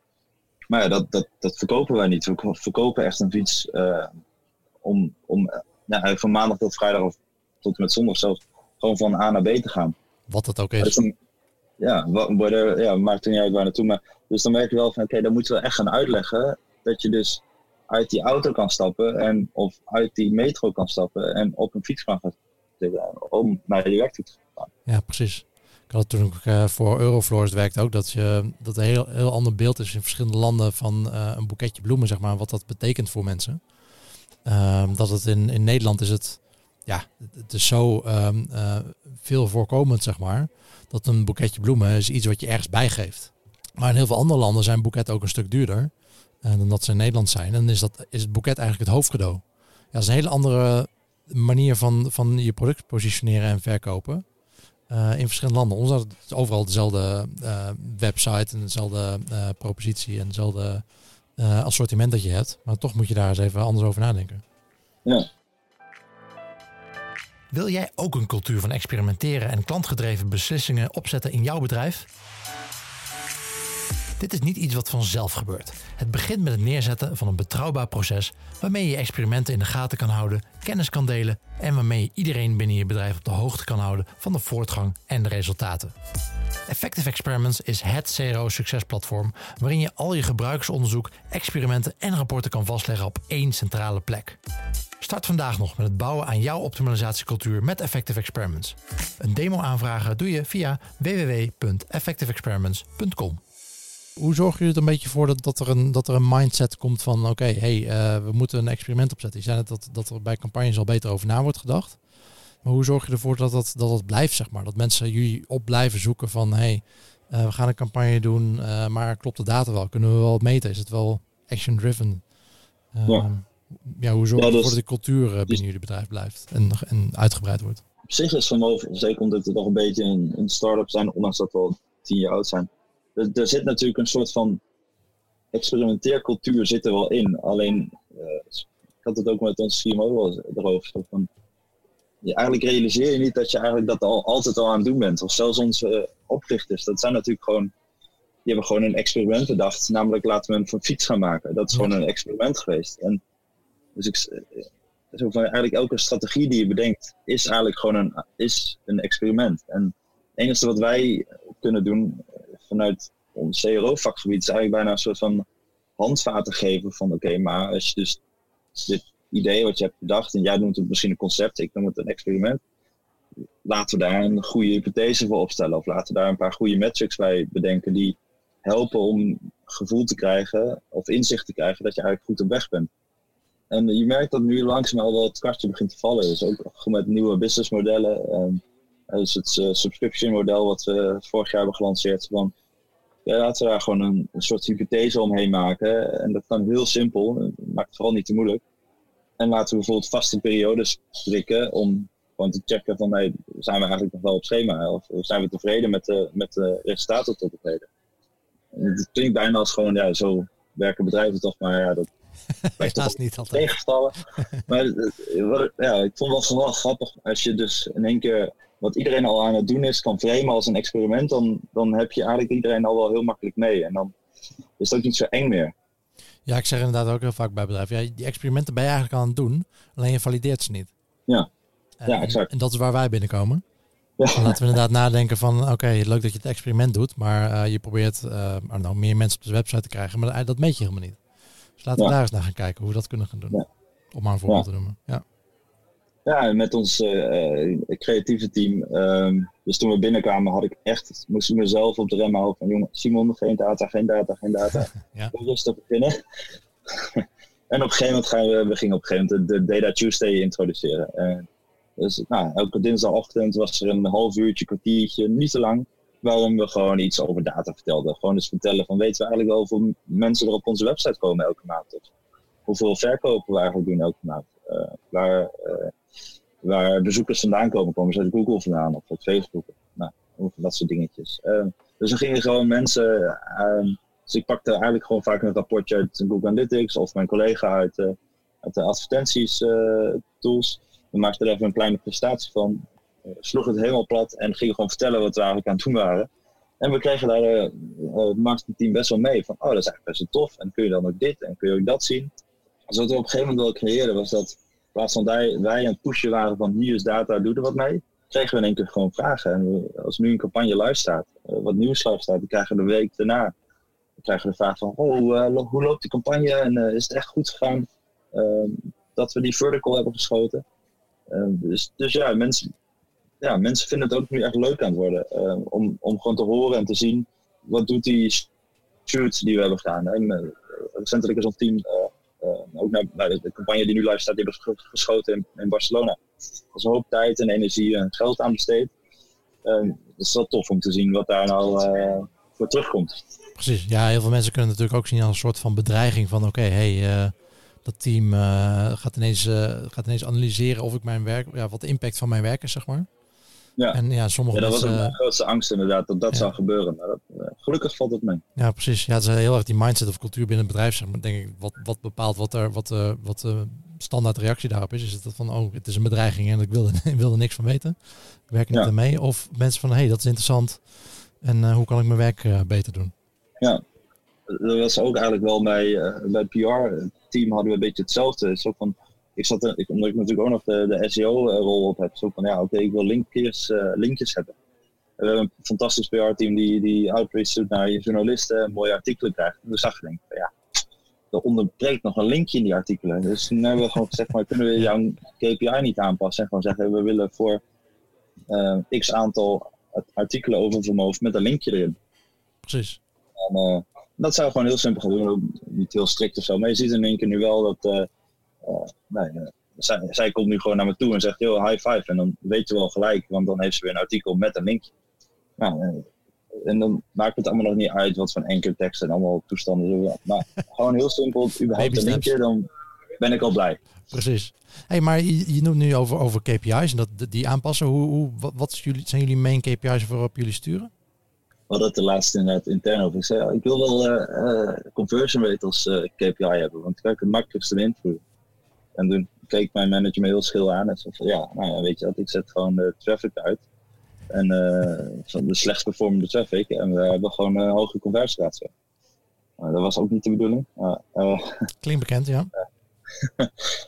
Maar ja, dat verkopen wij niet. We verkopen echt een fiets om van maandag tot vrijdag of tot en met zondag zelfs gewoon van A naar B te gaan. Wat dat ook is. Dus dan, maakt er niet uit waar naartoe. Maar, dus dan merk je wel van oké, dan moeten we echt gaan uitleggen dat je dus uit die auto kan stappen en of uit die metro kan stappen en op een fiets kan gaan zitten om naar je werk toe te gaan. Ja, precies. Ik had toen ook voor Eurofloors werkt ook dat een heel ander beeld is in verschillende landen van een boeketje bloemen, zeg maar, wat dat betekent voor mensen. Dat het in Nederland is het, ja, het is zo veel voorkomend, zeg maar, dat een boeketje bloemen is iets wat je ergens bijgeeft. Maar in heel veel andere landen zijn boeketten ook een stuk duurder dan dat ze in Nederland zijn. En is het boeket eigenlijk het hoofdcadeau. Ja, dat is een hele andere manier van je product positioneren en verkopen. In verschillende landen. Ons had het overal dezelfde website en dezelfde propositie en dezelfde assortiment dat je hebt. Maar toch moet je daar eens even anders over nadenken. Ja. Wil jij ook een cultuur van experimenteren en klantgedreven beslissingen opzetten in jouw bedrijf? Dit is niet iets wat vanzelf gebeurt. Het begint met het neerzetten van een betrouwbaar proces waarmee je experimenten in de gaten kan houden, kennis kan delen en waarmee je iedereen binnen je bedrijf op de hoogte kan houden van de voortgang en de resultaten. Effective Experiments is het CRO-succesplatform waarin je al je gebruikersonderzoek, experimenten en rapporten kan vastleggen op één centrale plek. Start vandaag nog met het bouwen aan jouw optimalisatiecultuur met Effective Experiments. Een demo aanvragen doe je via www.effectiveexperiments.com. Hoe zorgen jullie er een beetje voor dat er een mindset komt van we moeten een experiment opzetten? Je zei net dat er bij campagnes al beter over na wordt gedacht. Maar hoe zorg je ervoor dat blijft, zeg maar? Dat mensen jullie op blijven zoeken van we gaan een campagne doen, maar klopt de data wel? Kunnen we wel wat meten? Is het wel action-driven? Hoe zorg je ervoor dat de cultuur binnen jullie bedrijf blijft en uitgebreid wordt? Op zich is VanMoof, zeker omdat we nog een beetje een start-up zijn, ondanks dat we al 10 jaar oud zijn. Er zit natuurlijk een soort van experimenteercultuur zit er wel in. Alleen, ik had het ook met ons CMO wel erover. Van, eigenlijk realiseer je niet dat je eigenlijk dat altijd al aan het doen bent. Of zelfs onze oprichters. Dat zijn natuurlijk gewoon... Die hebben gewoon een experiment bedacht. Namelijk laten we een fiets gaan maken. Dat is gewoon een experiment geweest. En dus eigenlijk elke strategie die je bedenkt is eigenlijk gewoon een experiment. En het enige wat wij kunnen doen vanuit ons CRO-vakgebied is eigenlijk bijna een soort van handvaten geven van maar als je dus dit idee wat je hebt bedacht en jij noemt het misschien een concept, ik noem het een experiment, laten we daar een goede hypothese voor opstellen of laten we daar een paar goede metrics bij bedenken die helpen om gevoel te krijgen of inzicht te krijgen dat je eigenlijk goed op weg bent. En je merkt dat nu langzaam al wel het kwartje begint te vallen, dus ook met nieuwe businessmodellen. Dus het subscription model wat we vorig jaar hebben gelanceerd. Van, laten we daar gewoon een soort hypothese omheen maken. En dat kan heel simpel. Maakt het vooral niet te moeilijk. En laten we bijvoorbeeld vaste periodes prikken. Om gewoon te checken van zijn we eigenlijk nog wel op schema? Of zijn we tevreden met de resultaten tot op heden? Het klinkt bijna als gewoon, zo werken bedrijven toch. Maar dat blijft toch niet altijd tegenvallen. Maar ik vond het wel grappig als je dus in één keer... Wat iedereen al aan het doen is, kan framen als een experiment, dan heb je eigenlijk iedereen al wel heel makkelijk mee. En dan is het ook niet zo eng meer. Ja, ik zeg inderdaad ook heel vaak bij bedrijven, die experimenten ben je eigenlijk aan het doen, alleen je valideert ze niet. Ja, exact. En dat is waar wij binnenkomen. Ja. Laten we inderdaad nadenken van, leuk dat je het experiment doet, maar je probeert meer mensen op de website te krijgen, maar dat meet je helemaal niet. Dus laten we daar eens naar gaan kijken hoe we dat kunnen gaan doen. Ja. Om maar een voorbeeld te noemen, ja. Ja, met ons creatieve team. Dus toen we binnenkwamen moest ik mezelf op de rem houden van Simon, geen data. Ja. Rustig beginnen. En op een gegeven moment we gingen de Data Tuesday introduceren. Dus nou, elke dinsdagochtend was er een half uurtje, kwartiertje, niet te lang, waarom we gewoon iets over data vertelden. Gewoon eens vertellen van, weten we eigenlijk wel hoeveel mensen er op onze website komen elke maand? Of hoeveel verkopen we eigenlijk doen elke maand? Waar bezoekers vandaan komen ze uit Google vandaan of uit Facebook? Nou, dat soort dingetjes. Dus dan gingen gewoon mensen... Dus ik pakte eigenlijk gewoon vaak een rapportje uit Google Analytics of mijn collega uit de advertenties tools. We maakten er even een kleine presentatie van. Sloeg het helemaal plat en gingen gewoon vertellen wat we eigenlijk aan het doen waren. En we kregen daar het marketingteam best wel mee. Van, oh, dat is eigenlijk best wel tof. En kun je dan ook dit en kun je ook dat zien. Dus wat we op een gegeven moment wel creëerden was dat... In plaats van wij een pushje waren van hier is data, doe er wat mee. Kregen we in één keer gewoon vragen. En als nu een campagne live staat, wat nieuws live staat, dan krijgen we de week daarna... Dan krijgen we de vraag van, hoe loopt die campagne en is het echt goed gegaan dat we die vertical hebben geschoten? Mensen vinden het ook nu echt leuk aan het worden. Om gewoon te horen en te zien, wat doet die shoot die we hebben gedaan. Recentelijk is ons team, ook naar de campagne die nu live staat, die hebben geschoten in Barcelona. Er is een hoop tijd en energie en geld aan besteed. Het is wel tof om te zien wat daar nou voor terugkomt. Precies, ja, heel veel mensen kunnen natuurlijk ook zien als een soort van bedreiging van dat team gaat ineens analyseren of ik mijn werk, ja, wat de impact van mijn werk is, zeg maar. Ja, en ja, dat was mijn grootste angst inderdaad, dat zou gebeuren. Maar gelukkig valt het mee. Ja, precies. Ja, het is heel erg die mindset of cultuur binnen het bedrijf, zeg maar, denk ik, wat bepaalt wat de standaard reactie daarop is. Is het van, oh, het is een bedreiging en ik wil er niks van weten. Ik werk niet aan mee. Of mensen van, hey, dat is interessant en hoe kan ik mijn werk beter doen? Ja, dat was ook eigenlijk wel bij het PR-team hadden we een beetje hetzelfde. Het is ook van, omdat ik natuurlijk ook nog de SEO-rol op heb, is ook van, ik wil linkjes hebben. En we hebben een fantastisch PR-team die outreach doet naar je journalisten en mooie artikelen krijgt. En toen zag ik denk van, er onderbreekt nog een linkje in die artikelen. Dus nu hebben we gewoon gezegd, maar kunnen we jouw KPI niet aanpassen? En gewoon zeggen, we willen voor x aantal artikelen over VanMoof met een linkje erin. Precies. En, dat zou gewoon heel simpel gaan doen, niet heel strikt of zo. Maar je ziet in één keer nu wel dat... zij komt nu gewoon naar me toe en zegt, yo, high five. En dan weet je wel gelijk, want dan heeft ze weer een artikel met een linkje. Nou, en dan maakt het allemaal nog niet uit wat van enkele tekst en allemaal toestanden. Maar gewoon heel simpel, überhaupt een linkje, dan ben ik al blij. Precies. Hey, maar je noemt nu over KPI's en dat die aanpassen. Wat zijn jullie main KPI's waarop jullie sturen? We hadden het de laatste inderdaad intern over. Ik zei, ik wil wel conversion rate als KPI hebben, want ik kan het makkelijkste invloeden. En toen keek mijn manager me heel schil aan en zei van, weet je wat, ik zet gewoon de traffic uit. En van de slechtst performende traffic en we hebben gewoon een hoge conversieratio. Dat was ook niet de bedoeling. Klinkt bekend, ja.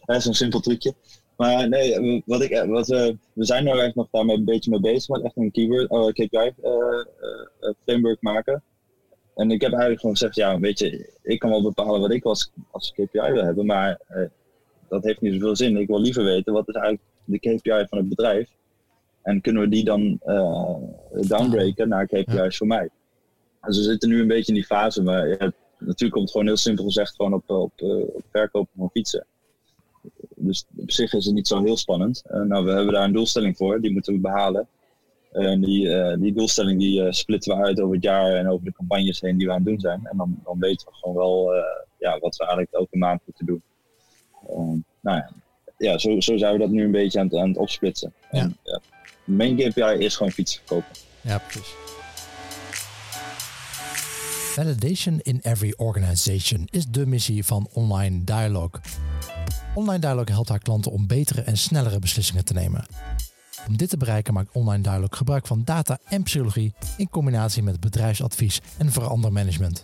Dat is een simpel trucje. Maar nee, we zijn nou echt nog daarmee een beetje mee bezig, maar echt een KPI framework maken. En ik heb eigenlijk gewoon gezegd, weet je, ik kan wel bepalen wat ik als KPI wil hebben, maar dat heeft niet zoveel zin. Ik wil liever weten, wat is eigenlijk de KPI van het bedrijf? En kunnen we die dan downbreken naar KPI's voor mij? Dus we zitten nu een beetje in die fase, maar natuurlijk komt het gewoon heel simpel gezegd gewoon op verkopen van fietsen. Dus op zich is het niet zo heel spannend. We hebben daar een doelstelling voor, die moeten we behalen. En die doelstelling die splitten we uit over het jaar en over de campagnes heen die we aan het doen zijn. En dan weten we gewoon wel wat we eigenlijk elke maand moeten doen. Zo zijn we dat nu een beetje aan het opsplitsen. Ja. De main KPI is gewoon fietsen verkopen. Ja, precies. Validation in every organization is de missie van Online Dialogue. Online Dialogue helpt haar klanten om betere en snellere beslissingen te nemen. Om dit te bereiken maakt Online Dialogue gebruik van data en psychologie in combinatie met bedrijfsadvies en verandermanagement.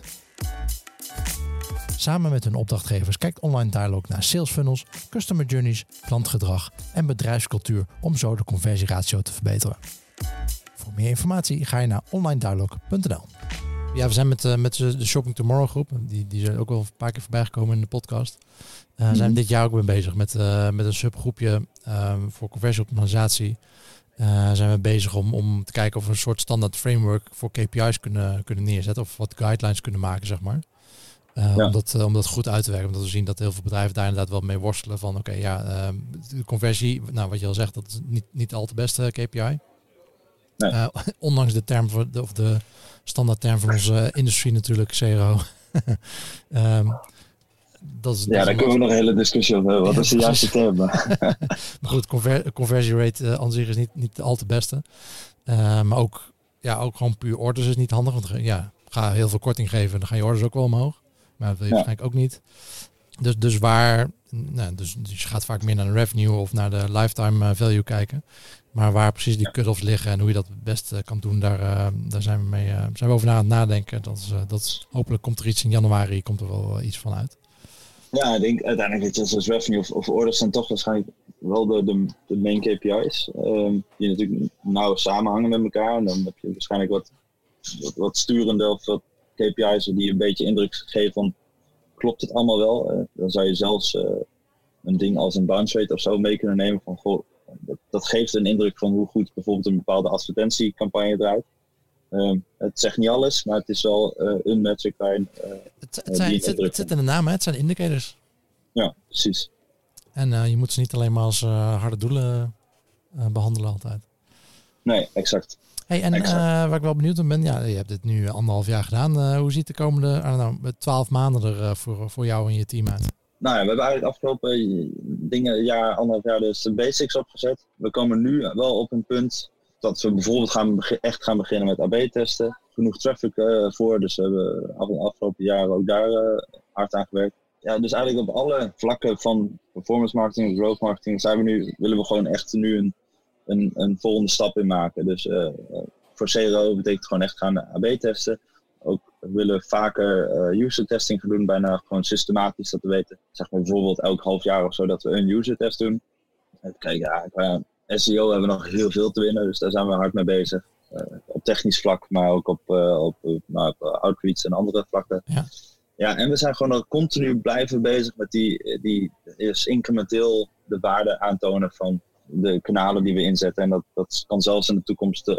Samen met hun opdrachtgevers kijkt Online Dialogue naar sales funnels, customer journeys, klantgedrag en bedrijfscultuur om zo de conversieratio te verbeteren. Voor meer informatie ga je naar onlinedialogue.nl. Ja, we zijn met de Shopping Tomorrow groep. Die zijn ook wel een paar keer voorbij gekomen in de podcast. Zijn we dit jaar ook weer bezig met een subgroepje voor conversieoptimalisatie. Zijn we bezig om te kijken of we een soort standaard framework voor KPI's kunnen neerzetten. Of wat guidelines kunnen maken, zeg maar. Om dat goed uit te werken. Omdat we zien dat heel veel bedrijven daar inderdaad wel mee worstelen. Van de conversie, wat je al zegt, dat is niet al te beste KPI. Nee. Ondanks de term de standaard term van onze industrie natuurlijk, CRO. Daar kunnen we nog een hele discussie over hebben. Wat is de juiste term? Maar goed, conversie rate aan zich is niet al te beste. Maar ook gewoon puur orders is niet handig. Want ga heel veel korting geven, dan gaan je orders ook wel omhoog. Maar dat wil je waarschijnlijk ook niet. Dus je gaat vaak meer naar de revenue of naar de lifetime value kijken. Maar waar precies die cut-offs liggen en hoe je dat het beste kan doen, daar zijn we over na aan het nadenken. Hopelijk komt er iets in januari, komt er wel iets van uit. Ja, ik denk uiteindelijk dat je als revenue of orders zijn toch waarschijnlijk wel de main KPI's. Die natuurlijk nauw samenhangen met elkaar. En dan heb je waarschijnlijk wat sturende of wat KPI's die een beetje indruk geven van klopt het allemaal wel. Dan zou je zelfs een ding als een bounce rate of zo mee kunnen nemen. Van, goh, dat geeft een indruk van hoe goed bijvoorbeeld een bepaalde advertentiecampagne draait. Het zegt niet alles, maar het is wel een metric waarin... Het zit in de naam, hè? Het zijn indicators. Ja, precies. En je moet ze niet alleen maar als harde doelen behandelen altijd. Nee, exact. Hey, en waar ik wel benieuwd om ben, je hebt dit nu 1,5 jaar gedaan. Hoe ziet de komende 12 maanden er voor jou en je team uit? Nou ja, we hebben eigenlijk afgelopen 1,5 jaar dus de basics opgezet. We komen nu wel op een punt dat we bijvoorbeeld gaan beginnen met AB-testen. Genoeg traffic voor, dus we hebben afgelopen jaren ook daar hard aan gewerkt. Ja, dus eigenlijk op alle vlakken van performance marketing, growth marketing, willen we gewoon echt nu een volgende stap in maken. Dus voor CRO betekent gewoon echt gaan AB-testen. Ook willen we vaker user-testing gaan doen, bijna gewoon systematisch dat we weten. Zeg maar bijvoorbeeld elk half jaar of zo dat we een user-test doen. Kijk, SEO hebben we nog heel veel te winnen, dus daar zijn we hard mee bezig. Op technisch vlak, maar ook op outreach en andere vlakken. Ja, en we zijn gewoon ook continu blijven bezig met die is incrementeel de waarde aantonen van de kanalen die we inzetten. En dat kan zelfs in de toekomst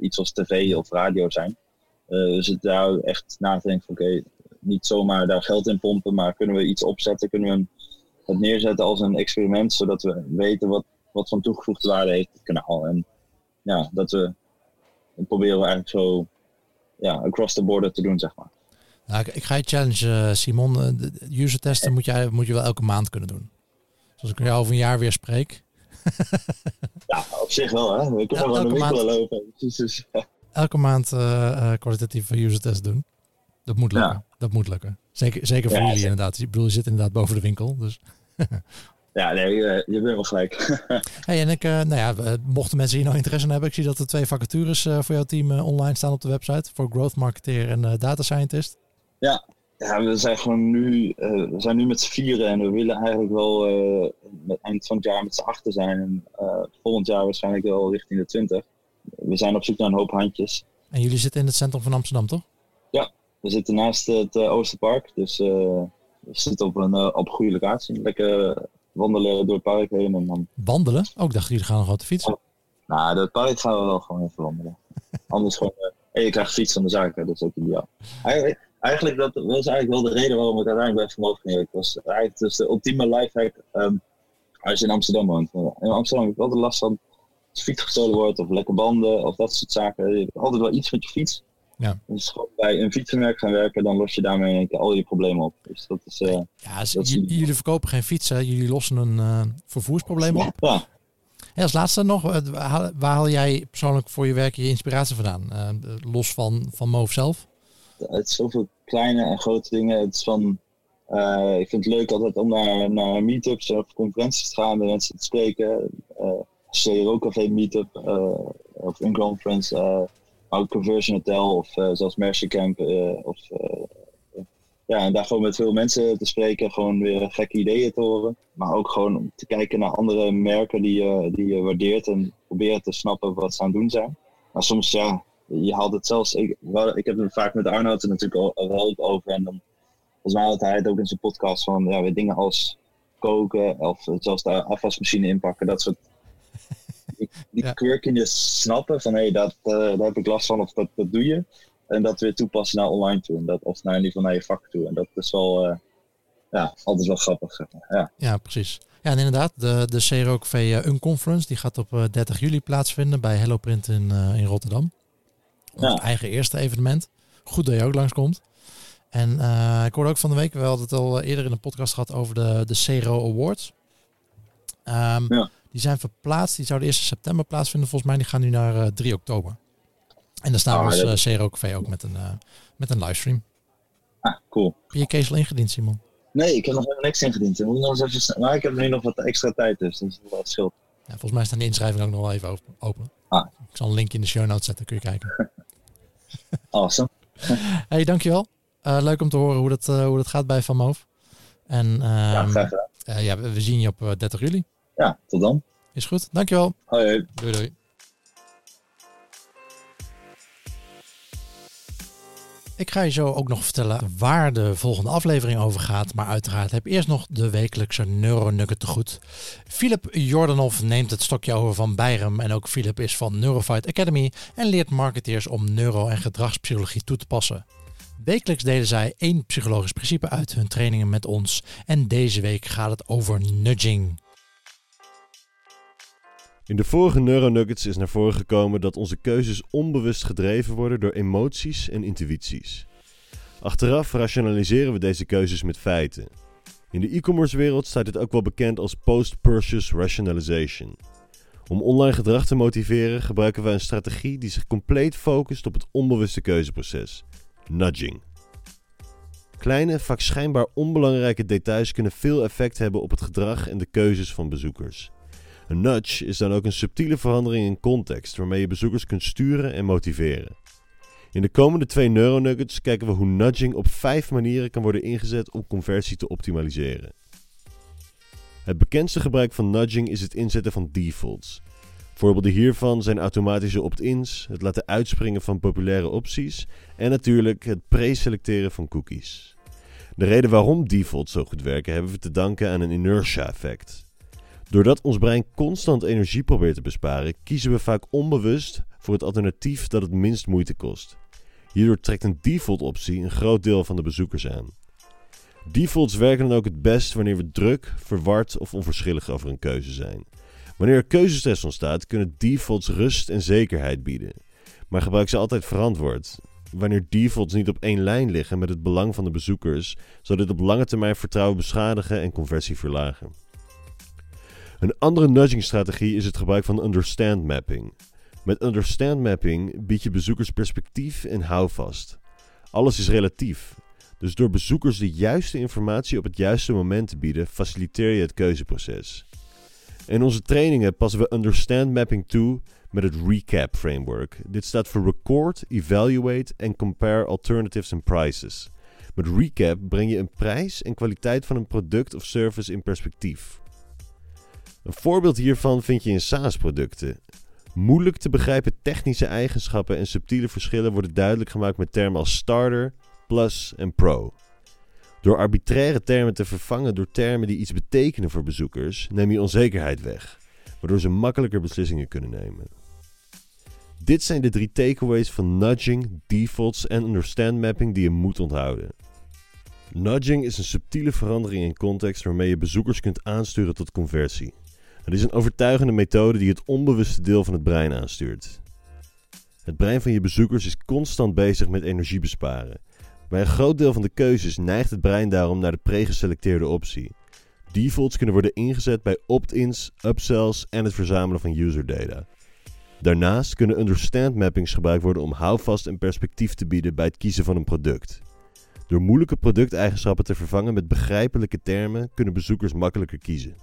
iets als tv of radio zijn. Dus het daar echt na te denken van oké, niet zomaar daar geld in pompen, maar kunnen we iets opzetten, kunnen we het neerzetten als een experiment, zodat we weten wat van toegevoegde waarde heeft het kanaal. En ja, dat proberen we eigenlijk zo across the border te doen, zeg maar. Nou, ik ga je challenge, Simon. De user testen moet je wel elke maand kunnen doen. Dus als ik jou over een jaar weer spreek. Ja, op zich wel, hè. We kunnen wel een winkel lopen. Dus. Elke maand kwalitatieve user test doen. Dat moet lukken. Ja. Dat moet lukken. Zeker voor jullie inderdaad. Ik bedoel, je zit inderdaad boven de winkel. Dus... Ja, nee, je bent wel gelijk. Hey, en mochten mensen hier nou interesse in hebben, ik zie dat er 2 vacatures voor jouw team online staan op de website. Voor growth marketeer en data scientist. Ja, we zijn gewoon nu met z'n 4 en we willen eigenlijk wel eind van het jaar met z'n 8 zijn. En volgend jaar waarschijnlijk wel richting de 20. We zijn op zoek naar een hoop handjes. En jullie zitten in het centrum van Amsterdam, toch? Ja, we zitten naast het Oosterpark. Dus we zitten op een goede locatie. Lekker... Wandelen door het park heen en dan... Wandelen? Ook dacht jullie gaan nog wat fietsen? Oh, door het park gaan we wel gewoon even wandelen. Anders gewoon... je krijgt fiets van de zaak, dat is ook ideaal. Eigenlijk dat was eigenlijk wel de reden waarom ik uiteindelijk bij VanMoof ging. Het was eigenlijk dus de ultieme lifehack als je in Amsterdam woont. In Amsterdam heb ik altijd last van als fiets gestolen wordt of lekke banden of dat soort zaken. Je hebt altijd wel iets met je fiets. Ja. Dus gewoon bij een fietsenmerk gaan werken, dan los je daarmee al je problemen op. Dus dat is... jullie verkopen geen fietsen, jullie lossen een vervoersprobleem op. Ja. Hey, als laatste nog, waar haal jij persoonlijk voor je werk je inspiratie vandaan? Los van VanMoof zelf? Het is zoveel kleine en grote dingen. Het is van... ik vind het leuk altijd om naar meetups of conferenties te gaan, met mensen te spreken. CRO Café meetup of een conference... ook Conversion Hotel of zelfs Mercy Camp. En daar gewoon met veel mensen te spreken. Gewoon weer gekke ideeën te horen. Maar ook gewoon om te kijken naar andere merken die je waardeert. En proberen te snappen wat ze aan het doen zijn. Maar soms, je haalt het zelfs... Ik heb het vaak met Arnoud er natuurlijk al over. En dan, volgens mij had hij het ook in zijn podcast van... weer dingen als koken of zelfs de afwasmachine inpakken. Dat soort... Die quirkiness snappen van, hé, daar heb ik last van of dat doe je. En dat weer toepassen naar online toe. En dat, of naar in ieder geval naar je vak toe. En dat is wel altijd wel grappig. Ja. Ja, precies. Ja, en inderdaad, de CRO Café Unconference, die gaat op 30 juli plaatsvinden bij HelloPrint in Rotterdam. Ons eigen eerste evenement. Goed dat je ook langskomt. En ik hoorde ook van de week, we hadden het al eerder in de podcast gehad over de CRO Awards. Die zijn verplaatst, die zouden eerst in september plaatsvinden volgens mij. Die gaan nu naar 3 oktober. En daar staan we als CRO Café ook met een livestream. Ah, cool. Heb je je case al ingediend, Simon? Nee, ik heb nog helemaal niks ingediend. Maar ik heb nu nog wat extra tijd, dus dat is wel het schild. Ja, volgens mij staan de inschrijvingen ook nog wel even open. Ah. Ik zal een linkje in de show notes zetten, kun je kijken. Awesome. Hey, dankjewel. Leuk om te horen hoe dat gaat bij VanMoof. En graag gedaan. We zien je op 30 juli. Ja, tot dan. Is goed, dankjewel. Hoi. Doei. Ik ga je zo ook nog vertellen waar de volgende aflevering over gaat. Maar uiteraard heb ik eerst nog de wekelijkse Neuronugget te goed. Filip Jordanov neemt het stokje over van Bijrem. En ook Filip is van Neurofight Academy. En leert marketeers om neuro- en gedragspsychologie toe te passen. Wekelijks delen zij 1 psychologisch principe uit hun trainingen met ons. En deze week gaat het over nudging. In de vorige Neuronuggets is naar voren gekomen dat onze keuzes onbewust gedreven worden door emoties en intuïties. Achteraf rationaliseren we deze keuzes met feiten. In de e-commerce wereld staat dit ook wel bekend als post-purchase rationalization. Om online gedrag te motiveren gebruiken wij een strategie die zich compleet focust op het onbewuste keuzeproces. Nudging. Kleine, vaak schijnbaar onbelangrijke details kunnen veel effect hebben op het gedrag en de keuzes van bezoekers. Een nudge is dan ook een subtiele verandering in context waarmee je bezoekers kunt sturen en motiveren. In de komende 2 Neuronuggets kijken we hoe nudging op 5 manieren kan worden ingezet om conversie te optimaliseren. Het bekendste gebruik van nudging is het inzetten van defaults. Voorbeelden hiervan zijn automatische opt-ins, het laten uitspringen van populaire opties en natuurlijk het preselecteren van cookies. De reden waarom defaults zo goed werken hebben we te danken aan een inertia-effect. Doordat ons brein constant energie probeert te besparen, kiezen we vaak onbewust voor het alternatief dat het minst moeite kost. Hierdoor trekt een default-optie een groot deel van de bezoekers aan. Defaults werken dan ook het best wanneer we druk, verward of onverschillig over een keuze zijn. Wanneer er keuzestress ontstaat, kunnen defaults rust en zekerheid bieden. Maar gebruik ze altijd verantwoord. Wanneer defaults niet op één lijn liggen met het belang van de bezoekers, zal dit op lange termijn vertrouwen beschadigen en conversie verlagen. Een andere nudging-strategie is het gebruik van understand mapping. Met understand mapping bied je bezoekers perspectief en houvast. Alles is relatief, dus door bezoekers de juiste informatie op het juiste moment te bieden, faciliteer je het keuzeproces. In onze trainingen passen we understand mapping toe met het recap framework. Dit staat voor record, evaluate en compare alternatives and prices. Met recap breng je een prijs en kwaliteit van een product of service in perspectief. Een voorbeeld hiervan vind je in SaaS-producten. Moeilijk te begrijpen technische eigenschappen en subtiele verschillen worden duidelijk gemaakt met termen als starter, plus en pro. Door arbitraire termen te vervangen door termen die iets betekenen voor bezoekers, neem je onzekerheid weg, waardoor ze makkelijker beslissingen kunnen nemen. Dit zijn de 3 takeaways van nudging, defaults en understand mapping die je moet onthouden. Nudging is een subtiele verandering in context waarmee je bezoekers kunt aansturen tot conversie. Het is een overtuigende methode die het onbewuste deel van het brein aanstuurt. Het brein van je bezoekers is constant bezig met energie besparen. Bij een groot deel van de keuzes neigt het brein daarom naar de pregeselecteerde optie. Defaults kunnen worden ingezet bij opt-ins, upsells en het verzamelen van userdata. Daarnaast kunnen understand mappings gebruikt worden om houvast en perspectief te bieden bij het kiezen van een product. Door moeilijke producteigenschappen te vervangen met begrijpelijke termen kunnen bezoekers makkelijker kiezen.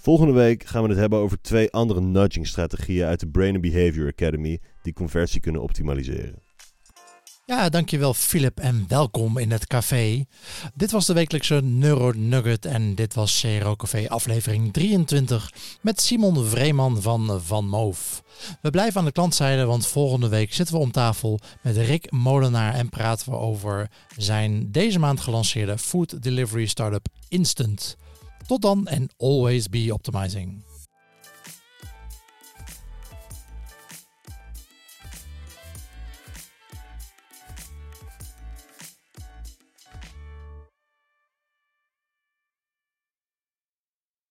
Volgende week gaan we het hebben over 2 andere nudging-strategieën uit de Brain and Behavior Academy die conversie kunnen optimaliseren. Ja, dankjewel Filip en welkom in het café. Dit was de wekelijkse Neuronugget en dit was CRO Café aflevering 23 met Simon Vreeman van VanMoof. We blijven aan de klantzijde, want volgende week zitten we om tafel met Rick Molenaar en praten we over zijn deze maand gelanceerde food delivery startup Instant. Tot dan en always be optimizing.